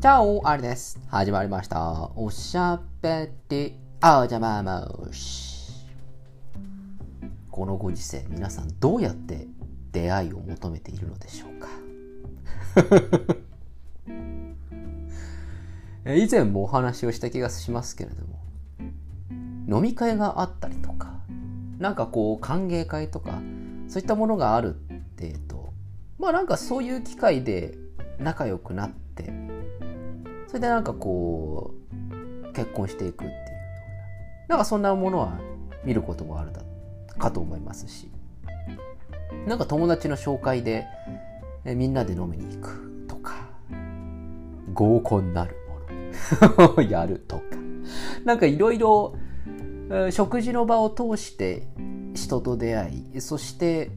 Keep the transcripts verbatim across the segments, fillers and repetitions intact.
チャオあれです。始まりました。おしゃべりおじゃまもし。このご時世、皆さんどうやって出会いを求めているのでしょうか。以前もお話をした気がしますけれども、飲み会があったりとか、なんかこう歓迎会とか、そういったものがあるっていうと、まあなんかそういう機会で仲良くなって、それでなんかこう結婚していくっていうような、なんかそんなものは見ることもあるだかと思いますし、なんか友達の紹介でえみんなで飲みに行くとか、合コンなるものをやるとか、なんかいろいろ食事の場を通して人と出会い、そして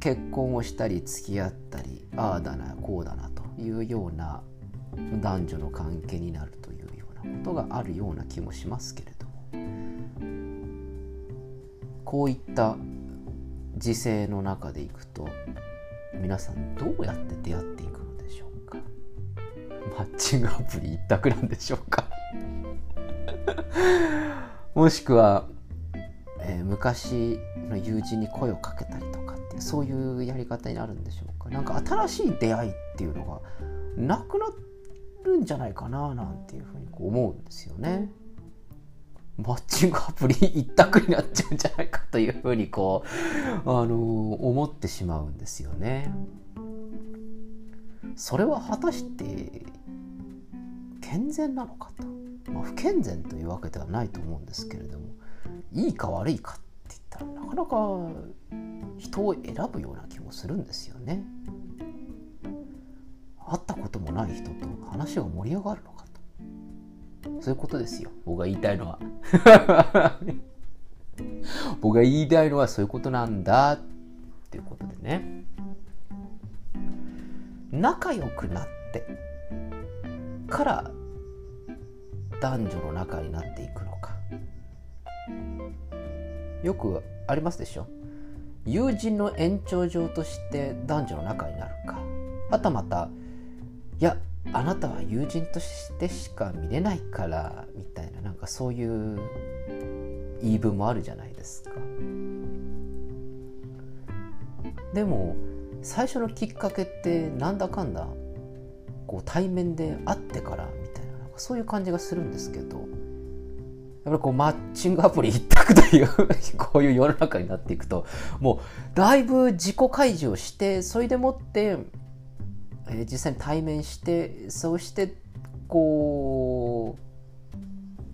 結婚をしたり付き合ったり、ああだなこうだなというような男女の関係になるというようなことがあるような気もしますけれども、こういった時勢の中でいくと、皆さんどうやって出会っていくのでしょうか。マッチングアプリ一択なんでしょうか。もしくは、えー、昔の友人に声をかけたりとかって、そういうやり方になるんでしょうか。なんか新しい出会いっていうのがなくなるんじゃないかななんていうふうにこう思うんですよね。マッチングアプリ一択になっちゃうんじゃないかというふうにこう、あのー、思ってしまうんですよね。それは果たして健全なのかと、まあ、不健全というわけではないと思うんですけれども、いいか悪いかって言ったらなかなか人を選ぶような気もするんですよね。会ったこともない人と話が盛り上がるのかと、そういうことですよ。僕が言いたいのは僕が言いたいのはそういうことなんだっていうことでね、仲良くなってから男女の仲になっていくのか。よくありますでしょ、友人の延長上として男女の仲になるか、はたまた、いやあなたは友人としてしか見れないからみたいな、なんかそういう言い分もあるじゃないですか。でも最初のきっかけってなんだかんだこう対面で会ってからみたい な, なんかそういう感じがするんですけど、やっぱりこうマッチングアプリ一択というこういう世の中になっていくと、もうだいぶ自己開示をして、それでもって実際に対面して、そうしてこ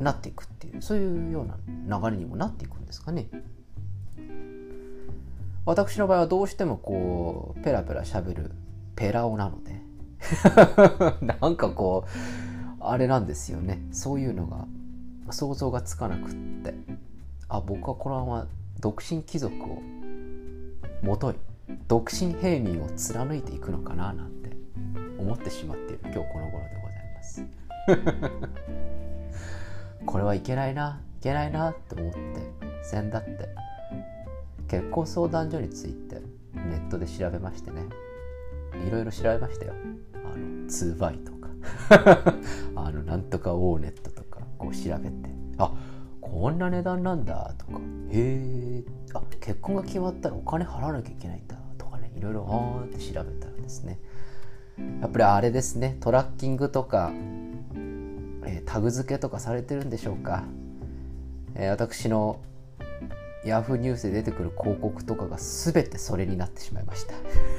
うなっていくっていう、そういうような流れにもなっていくんですかね。私の場合はどうしてもこうペラペラしゃべるペラオなのでなんかこうあれなんですよね、そういうのが想像がつかなくって、あ、僕はこのまま独身貴族をもとい独身平民を貫いていくのかななんて思ってしまっている今日この頃でございますこれはいけないないけないなと思って、先だって結婚相談所についてネットで調べましてね、いろいろ調べましたよ。あのツーバイとかあのなんとかオーネットとかこう調べて、あ、こんな値段なんだとか、へえ、あ、結婚が決まったらお金払わなきゃいけないんだとかね、いろいろあーって調べたらですね、やっぱりあれですね、トラッキングとか、えー、タグ付けとかされてるんでしょうか、えー、私のヤフーニュースで出てくる広告とかが全てそれになってしまいまし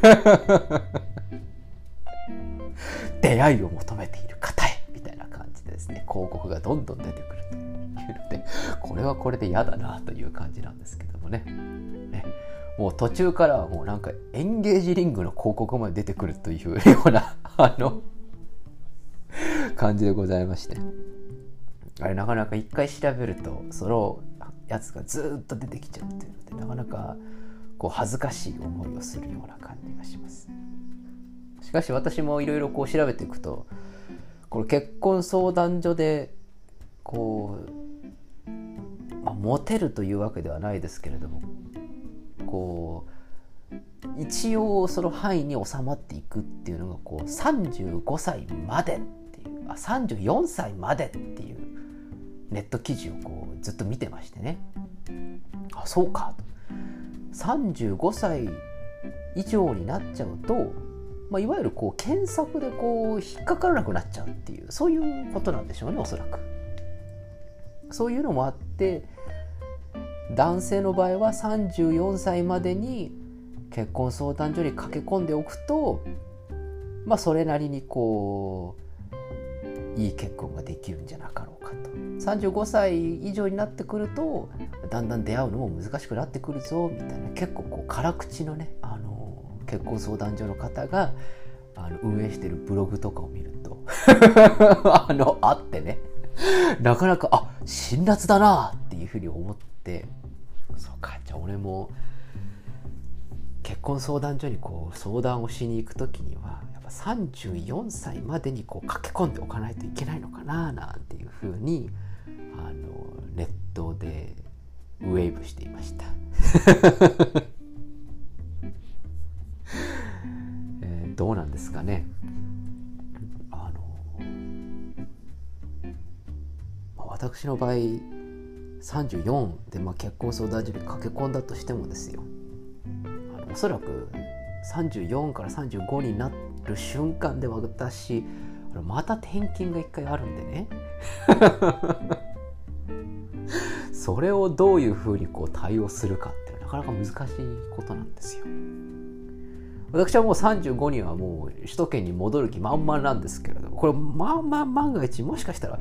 た出会いを求めている方へみたいな感じでですね、広告がどんどん出てくるというので、これはこれで嫌だなという感じなんですけどもね。もう途中からはもうなんかエンゲージリングの広告まで出てくるというようなあの感じでございまして、あれなかなか一回調べるとそのやつがずっと出てきちゃうというので、なかなかこう恥ずかしい思いをするような感じがします。しかし私もいろいろこう調べていくと、この結婚相談所でこう、まあ、モテるというわけではないですけれども、こう一応その範囲に収まっていくっていうのがこうさんじゅうごさいまでっていうさんじゅうよんさいまでっていうネット記事をこうずっと見てましてね、あ、そうかと。さんじゅうごさい以上になっちゃうと、まあ、いわゆるこう検索でこう引っかからなくなっちゃうっていう、そういうことなんでしょうね、おそらく。そういうのもあって男性の場合はさんじゅうよんさいまでに結婚相談所に駆け込んでおくと、まあ、それなりにこういい結婚ができるんじゃなかろうかと。さんじゅうごさい以上になってくるとだんだん出会うのも難しくなってくるぞみたいな、結構こう辛口のね、あの結婚相談所の方があの運営してるブログとかを見るとあのあってね、なかなかあ辛辣だなっていうふうに思って、そうか、じゃあ俺も結婚相談所にこう相談をしに行くときにはやっぱさんじゅうよんさいまでにこう駆け込んでおかないといけないのかななんていうふうにあのネットでウェーブしていました、えー、どうなんですかね、あの、まあ、私の場合さんじゅうよんでまあ結婚相談所に駆け込んだとしてもですよ、おそらくさんじゅうよんからさんじゅうごになる瞬間で私また転勤がいっかいあるんでねそれをどういうふうにこう対応するかってなかなか難しいことなんですよ。私はもうさんじゅうごにはもう首都圏に戻る気満々なんですけれども、これまあまあ万が一もしかしたら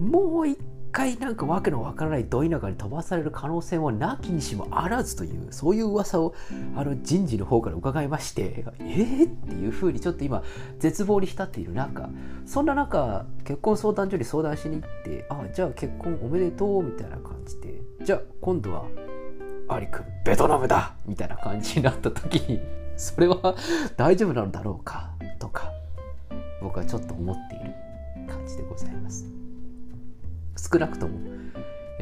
もういっかいなんかわけのわからないど田舎に飛ばされる可能性もなきにしもあらずという、そういう噂をあの人事の方から伺いまして、えーっていうふうにちょっと今絶望に浸っている中、そんな中結婚相談所に相談しに行って、あ、じゃあ結婚おめでとうみたいな感じで、じゃあ今度はアリ君ベトナムだみたいな感じになった時にそれは大丈夫なのだろうかとか僕はちょっと思っている感じでございます。少なくとも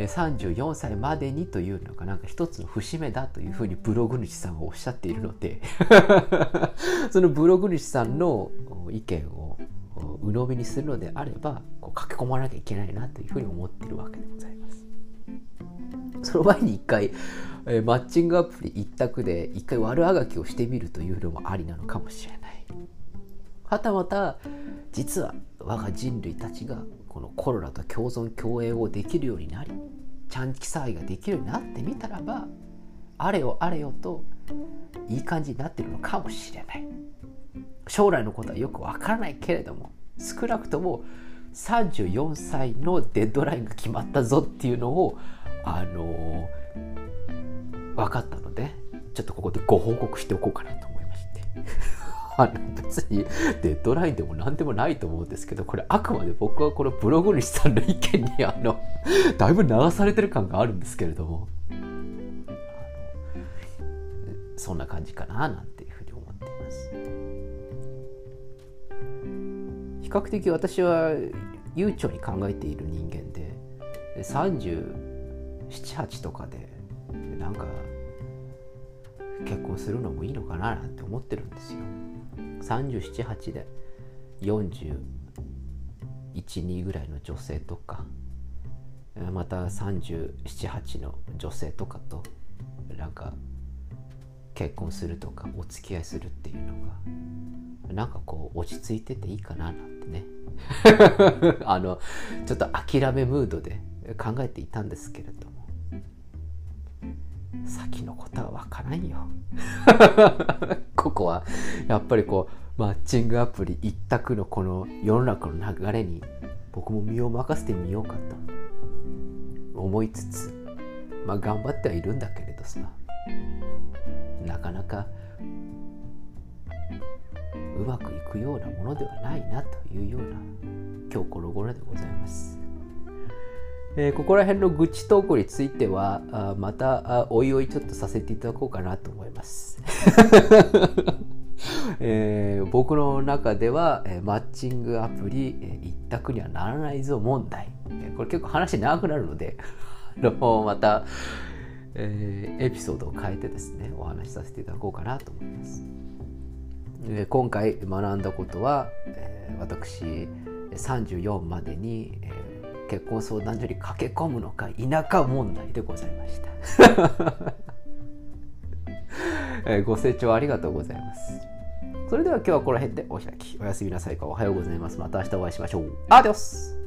さんじゅうよんさいまでにというのがなんか一つの節目だというふうにブログ主さんはおっしゃっているのでそのブログ主さんの意見を鵜呑みにするのであればこう書き込まなきゃいけないなというふうに思っているわけでございます。その前に一回マッチングアプリ一択で一回悪あがきをしてみるというのもありなのかもしれない。はたまた実は我が人類たちがこのコロナと共存共栄をできるようになり、ちゃんき騒ぎができるようになってみたらば、あれよあれよといい感じになってるのかもしれない。将来のことはよくわからないけれども、少なくともさんじゅうよんさいのデッドラインが決まったぞっていうのをあのー、分かったので、ちょっとここでご報告しておこうかなと思いましてあの別にデッドラインでも何でもないと思うんですけど、これあくまで僕はこのブログ主さんの意見にあのだいぶ流されてる感があるんですけれども、あのそんな感じかななんていうふうに思っています。比較的私は悠長に考えている人間で、さんじゅうなな、はちとかでなんか結婚するのもいいのかななんて思ってるんですよ。さんじゅうなな、はちでよんじゅういち、にぐらいの女性とか、またさんじゅうなな、はちの女性とかとなんか結婚するとかお付き合いするっていうのがなんかこう落ち着いてていいかななんてねあのちょっと諦めムードで考えていたんですけれども、先のことは分からんよここはやっぱりこうマッチングアプリ一択のこの世の中の流れに僕も身を任せてみようかと思いつつ、まあ頑張ってはいるんだけれどさ、なかなかうまくいくようなものではないなというような今日この頃でございます。えー、ここら辺の愚痴トークについてはあまたあおいおいちょっとさせていただこうかなと思います、えー、僕の中では、えー、マッチングアプリ、えー、一択にはならないぞ問題、えー、これ結構話長くなるのでまた、えー、エピソードを変えてですねお話しさせていただこうかなと思います。えー、今回学んだことは、えー、私さんじゅうよんまでに、えー、結婚相談所に駆け込むのか否か問題でございました、えー、ご清聴ありがとうございます。それでは今日はこの辺でお開き。おやすみなさいかおはようございます。また明日お会いしましょう。アディオス。